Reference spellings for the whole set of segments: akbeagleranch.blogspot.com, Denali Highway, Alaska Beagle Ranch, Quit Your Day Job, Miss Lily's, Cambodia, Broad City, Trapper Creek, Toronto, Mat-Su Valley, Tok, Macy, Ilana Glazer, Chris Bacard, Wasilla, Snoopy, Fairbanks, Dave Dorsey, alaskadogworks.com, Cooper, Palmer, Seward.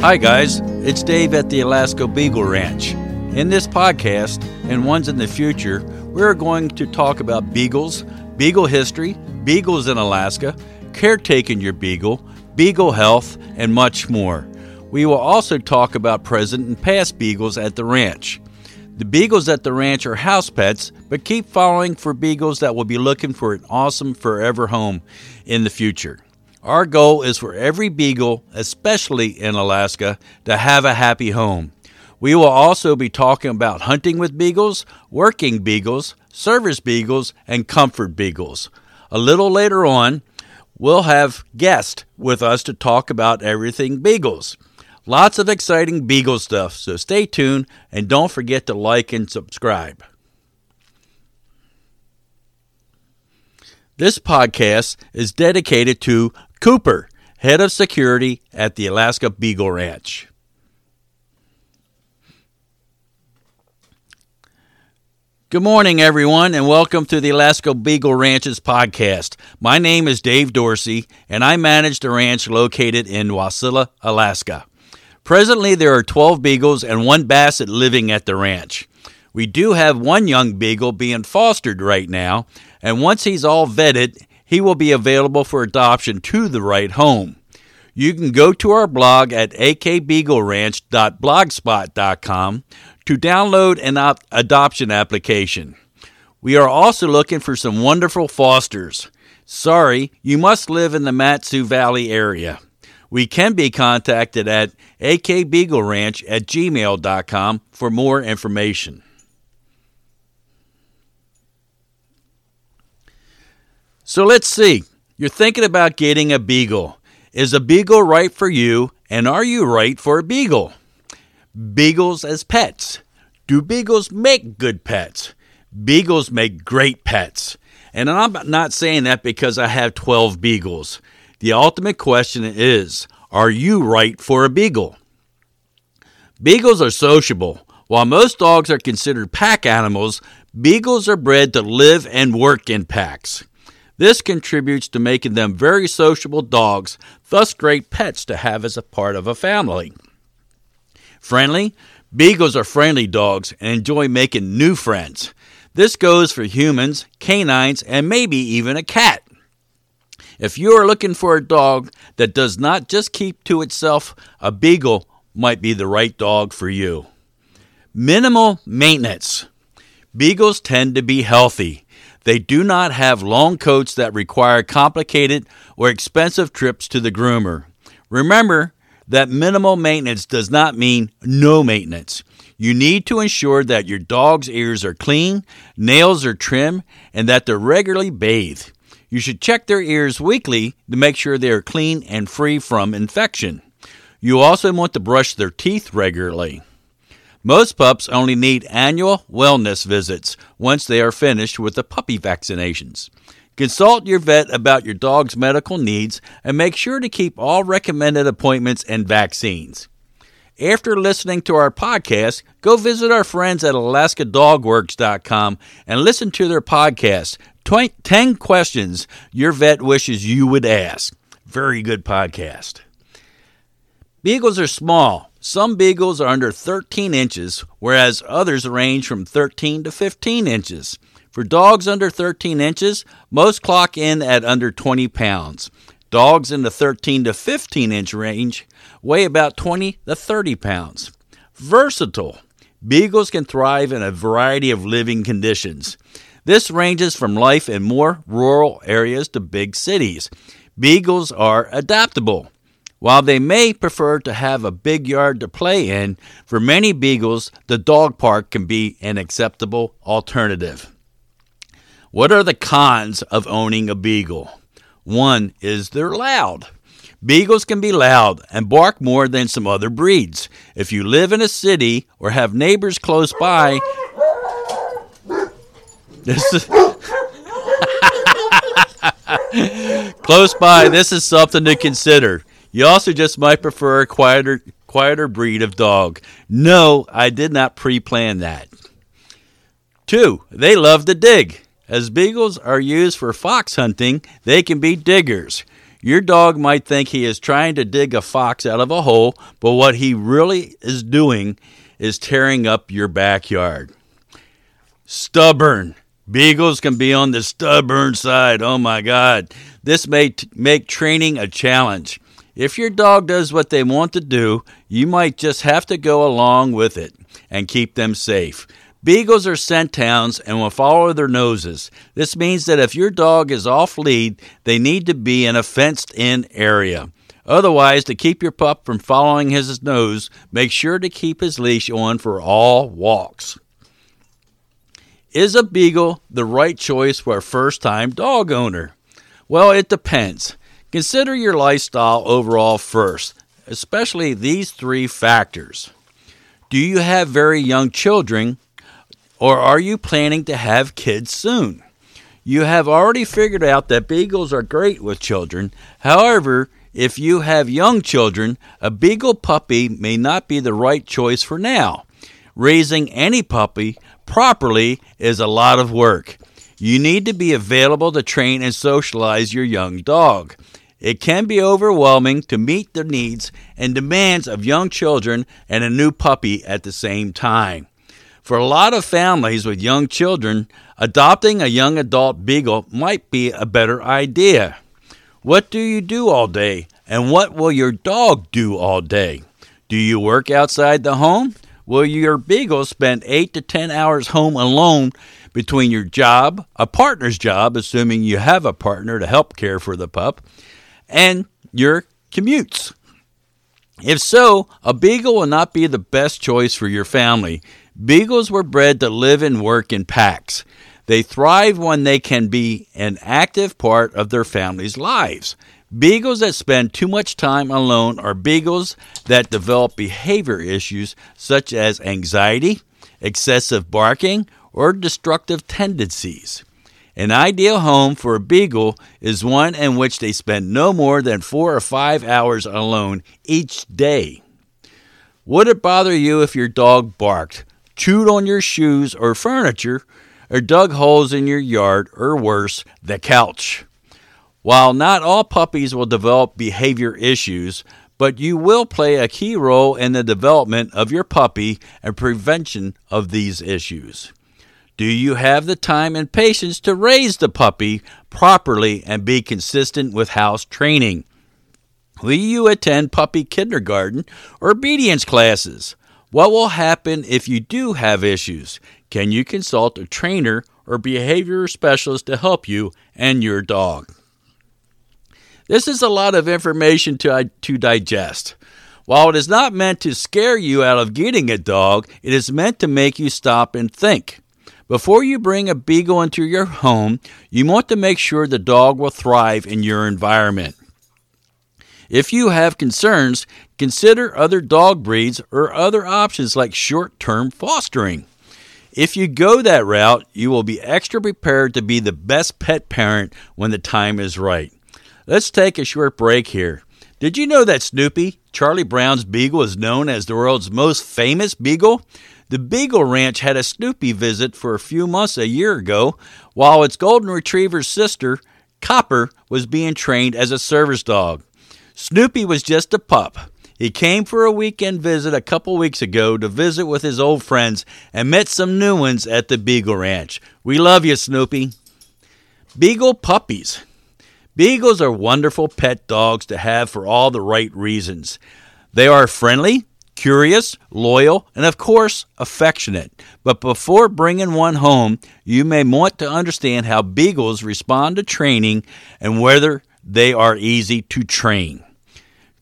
Hi guys, it's Dave at the Alaska Beagle Ranch. In this podcast, and ones in the future, we're going to talk about beagles, beagle history, beagles in Alaska, caretaking your beagle, beagle health, and much more. We will also talk about present and past beagles at the ranch. The beagles at the ranch are house pets, but keep following for beagles that will be looking for an awesome forever home in the future. Our goal is for every beagle, especially in Alaska, to have a happy home. We will also be talking about hunting with beagles, working beagles, service beagles, and comfort beagles. A little later on, we'll have guests with us to talk about everything beagles. Lots of exciting beagle stuff, so stay tuned and don't forget to like and subscribe. This podcast is dedicated to Cooper, head of security at the Alaska Beagle Ranch. Good morning, everyone, and welcome to the Alaska Beagle Ranch's podcast. My name is Dave Dorsey, and I manage the ranch located in Wasilla, Alaska. Presently, there are 12 beagles and one basset living at the ranch. We do have one young beagle being fostered right now, and once he's all vetted, he will be available for adoption to the right home. You can go to our blog at akbeagleranch.blogspot.com to download an adoption application. We are also looking for some wonderful fosters. Sorry, you must live in the Mat-Su Valley area. We can be contacted at akbeagleranch@gmail.com for more information. So let's see. You're thinking about getting a beagle. Is a beagle right for you, and are you right for a beagle? Beagles as pets. Do beagles make good pets? Beagles make great pets. And I'm not saying that because I have 12 beagles. The ultimate question is, are you right for a beagle? Beagles are sociable. While most dogs are considered pack animals, beagles are bred to live and work in packs. This contributes to making them very sociable dogs, thus great pets to have as a part of a family. Friendly? Beagles are friendly dogs and enjoy making new friends. This goes for humans, canines, and maybe even a cat. If you are looking for a dog that does not just keep to itself, a beagle might be the right dog for you. Minimal maintenance. Beagles tend to be healthy. They do not have long coats that require complicated or expensive trips to the groomer. Remember that minimal maintenance does not mean no maintenance. You need to ensure that your dog's ears are clean, nails are trim, and that they're regularly bathed. You should check their ears weekly to make sure they are clean and free from infection. You also want to brush their teeth regularly. Most pups only need annual wellness visits once they are finished with the puppy vaccinations. Consult your vet about your dog's medical needs and make sure to keep all recommended appointments and vaccines. After listening to our podcast, go visit our friends at alaskadogworks.com and listen to their podcast, 10 Questions Your Vet Wishes You Would Ask. Very good podcast. Beagles are small. Some beagles are under 13 inches, whereas others range from 13 to 15 inches. For dogs under 13 inches, most clock in at under 20 pounds. Dogs in the 13 to 15 inch range weigh about 20 to 30 pounds. Versatile. Beagles can thrive in a variety of living conditions. This ranges from life in more rural areas to big cities. Beagles are adaptable. While they may prefer to have a big yard to play in, for many beagles, the dog park can be an acceptable alternative. What are the cons of owning a beagle? One is they're loud. Beagles can be loud and bark more than some other breeds. If you live in a city or have neighbors close by, this is something to consider. You also just might prefer a quieter breed of dog. No, I did not pre-plan that. 2, they love to dig. As beagles are used for fox hunting, they can be diggers. Your dog might think he is trying to dig a fox out of a hole, but what he really is doing is tearing up your backyard. Stubborn. Beagles can be on the stubborn side. Oh, my God. This may make training a challenge. If your dog does what they want to do, you might just have to go along with it and keep them safe. Beagles are scent hounds and will follow their noses. This means that if your dog is off lead, they need to be in a fenced-in area. Otherwise, to keep your pup from following his nose, make sure to keep his leash on for all walks. Is a beagle the right choice for a first-time dog owner? Well, it depends. Consider your lifestyle overall first, especially these three factors. Do you have very young children, or are you planning to have kids soon? You have already figured out that beagles are great with children. However, if you have young children, a beagle puppy may not be the right choice for now. Raising any puppy properly is a lot of work. You need to be available to train and socialize your young dog. It can be overwhelming to meet the needs and demands of young children and a new puppy at the same time. For a lot of families with young children, adopting a young adult beagle might be a better idea. What do you do all day, and what will your dog do all day? Do you work outside the home? Will your beagle spend 8 to 10 hours home alone between your job, a partner's job, assuming you have a partner to help care for the pup, and your commutes? If so, a beagle will not be the best choice for your family. Beagles were bred to live and work in packs. They thrive when they can be an active part of their family's lives. Beagles that spend too much time alone are beagles that develop behavior issues such as anxiety, excessive barking, or destructive tendencies. An ideal home for a beagle is one in which they spend no more than 4 or 5 hours alone each day. Would it bother you if your dog barked, chewed on your shoes or furniture, or dug holes in your yard, or worse, the couch? While not all puppies will develop behavior issues, but you will play a key role in the development of your puppy and prevention of these issues. Do you have the time and patience to raise the puppy properly and be consistent with house training? Will you attend puppy kindergarten or obedience classes? What will happen if you do have issues? Can you consult a trainer or behavior specialist to help you and your dog? This is a lot of information to digest. While it is not meant to scare you out of getting a dog, it is meant to make you stop and think. Before you bring a beagle into your home, you want to make sure the dog will thrive in your environment. If you have concerns, consider other dog breeds or other options like short-term fostering. If you go that route, you will be extra prepared to be the best pet parent when the time is right. Let's take a short break here. Did you know that Snoopy, Charlie Brown's beagle, is known as the world's most famous beagle? The Beagle Ranch had a Snoopy visit for a few months a year ago while its golden retriever sister, Cooper, was being trained as a service dog. Snoopy was just a pup. He came for a weekend visit a couple weeks ago to visit with his old friends and met some new ones at the Beagle Ranch. We love you, Snoopy. Beagle puppies. Beagles are wonderful pet dogs to have for all the right reasons. They are friendly, curious, loyal, and of course, affectionate. But before bringing one home, you may want to understand how beagles respond to training and whether they are easy to train.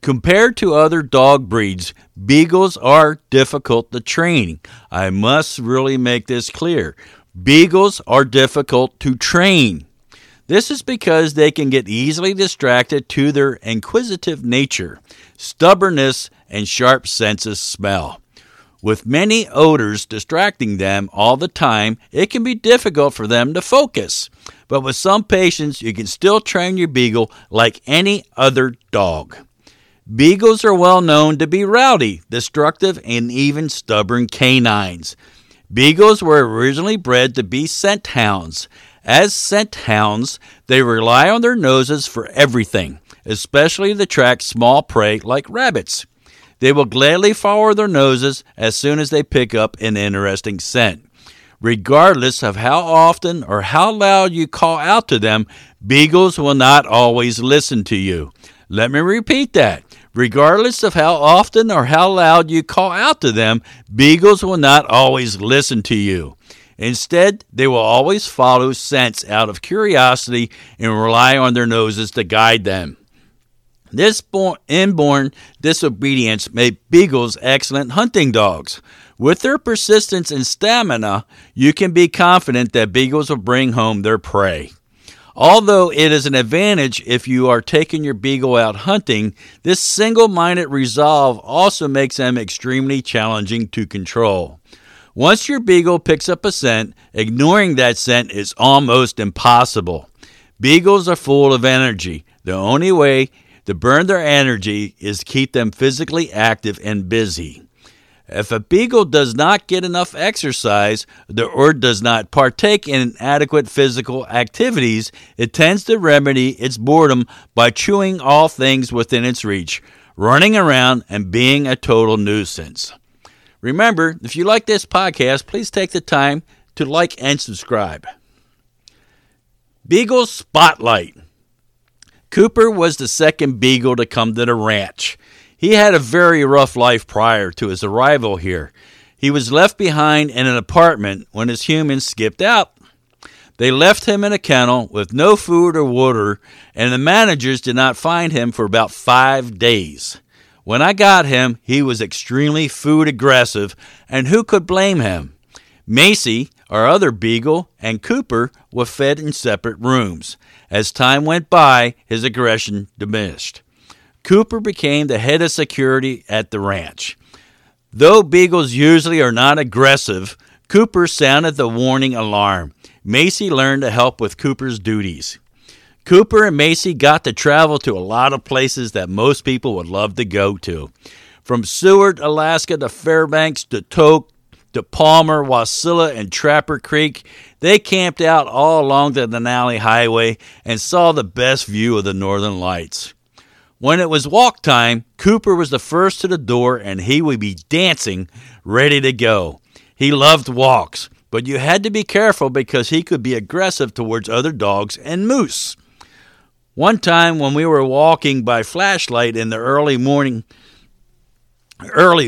Compared to other dog breeds, beagles are difficult to train. I must really make this clear. Beagles are difficult to train. This is because they can get easily distracted to their inquisitive nature, stubbornness, and sharp sense of smell. With many odors distracting them all the time, it can be difficult for them to focus. But with some patience, you can still train your beagle like any other dog. Beagles are well known to be rowdy, destructive, and even stubborn canines. Beagles were originally bred to be scent hounds. As scent hounds, they rely on their noses for everything, especially that attract small prey like rabbits. They will gladly follow their noses as soon as they pick up an interesting scent. Regardless of how often or how loud you call out to them, beagles will not always listen to you. Let me repeat that. Regardless of how often or how loud you call out to them, beagles will not always listen to you. Instead, they will always follow scents out of curiosity and rely on their noses to guide them. This inborn disobedience made beagles excellent hunting dogs. With their persistence and stamina, you can be confident that beagles will bring home their prey. Although it is an advantage if you are taking your beagle out hunting, this single-minded resolve also makes them extremely challenging to control. Once your beagle picks up a scent, ignoring that scent is almost impossible. Beagles are full of energy. The only way to burn their energy is to keep them physically active and busy. If a beagle does not get enough exercise or does not partake in adequate physical activities, it tends to remedy its boredom by chewing all things within its reach, running around, and being a total nuisance. Remember, if you like this podcast, please take the time to like and subscribe. Beagle Spotlight. Cooper was the second beagle to come to the ranch. He had a very rough life prior to his arrival here. He was left behind in an apartment when his humans skipped out. They left him in a kennel with no food or water, and the managers did not find him for about 5 days. When I got him, he was extremely food aggressive, and who could blame him? Macy, our other beagle, and Cooper were fed in separate rooms. As time went by, his aggression diminished. Cooper became the head of security at the ranch. Though beagles usually are not aggressive, Cooper sounded the warning alarm. Macy learned to help with Cooper's duties. Cooper and Macy got to travel to a lot of places that most people would love to go to. From Seward, Alaska to Fairbanks to Tok to Palmer, Wasilla, and Trapper Creek, they camped out all along the Denali Highway and saw the best view of the northern lights. When it was walk time, Cooper was the first to the door, and he would be dancing, ready to go. He loved walks, but you had to be careful because he could be aggressive towards other dogs and moose. One time when we were walking by flashlight in the early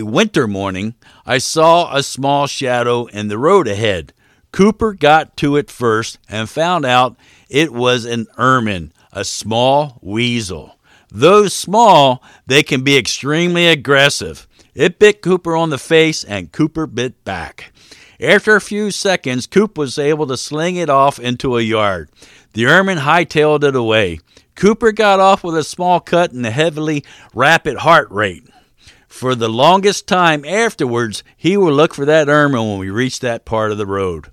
winter morning, I saw a small shadow in the road ahead. Cooper got to it first and found out it was an ermine, a small weasel. Though small, they can be extremely aggressive. It bit Cooper on the face, and Cooper bit back. After a few seconds, Cooper was able to sling it off into a yard. The ermine hightailed it away. Cooper got off with a small cut and a heavily rapid heart rate. For the longest time afterwards, he would look for that ermine when we reached that part of the road.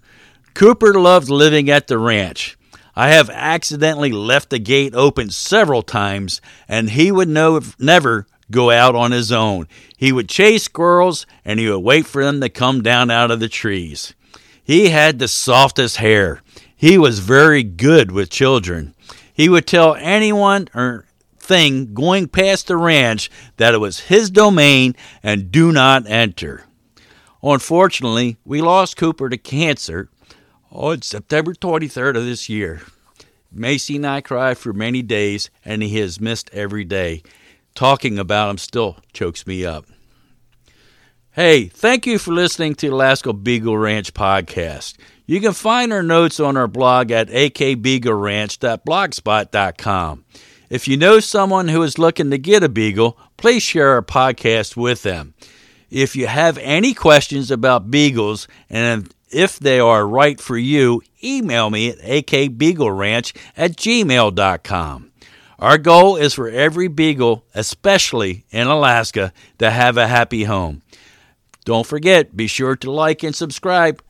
Cooper loved living at the ranch. I have accidentally left the gate open several times, and he would never go out on his own. He would chase squirrels, and he would wait for them to come down out of the trees. He had the softest hair. He was very good with children. He would tell anyone or thing going past the ranch that it was his domain and do not enter. Unfortunately, we lost Cooper to cancer. It's September 23rd of this year. Macy and I cried for many days, and he has missed every day. Talking about him still chokes me up. Hey, thank you for listening to Alaska Beagle Ranch podcast. You can find our notes on our blog at akbeagleranch.blogspot.com. If you know someone who is looking to get a beagle, please share our podcast with them. If you have any questions about beagles and if they are right for you, email me at akbeagleranch@gmail.com. Our goal is for every beagle, especially in Alaska, to have a happy home. Don't forget, be sure to like and subscribe,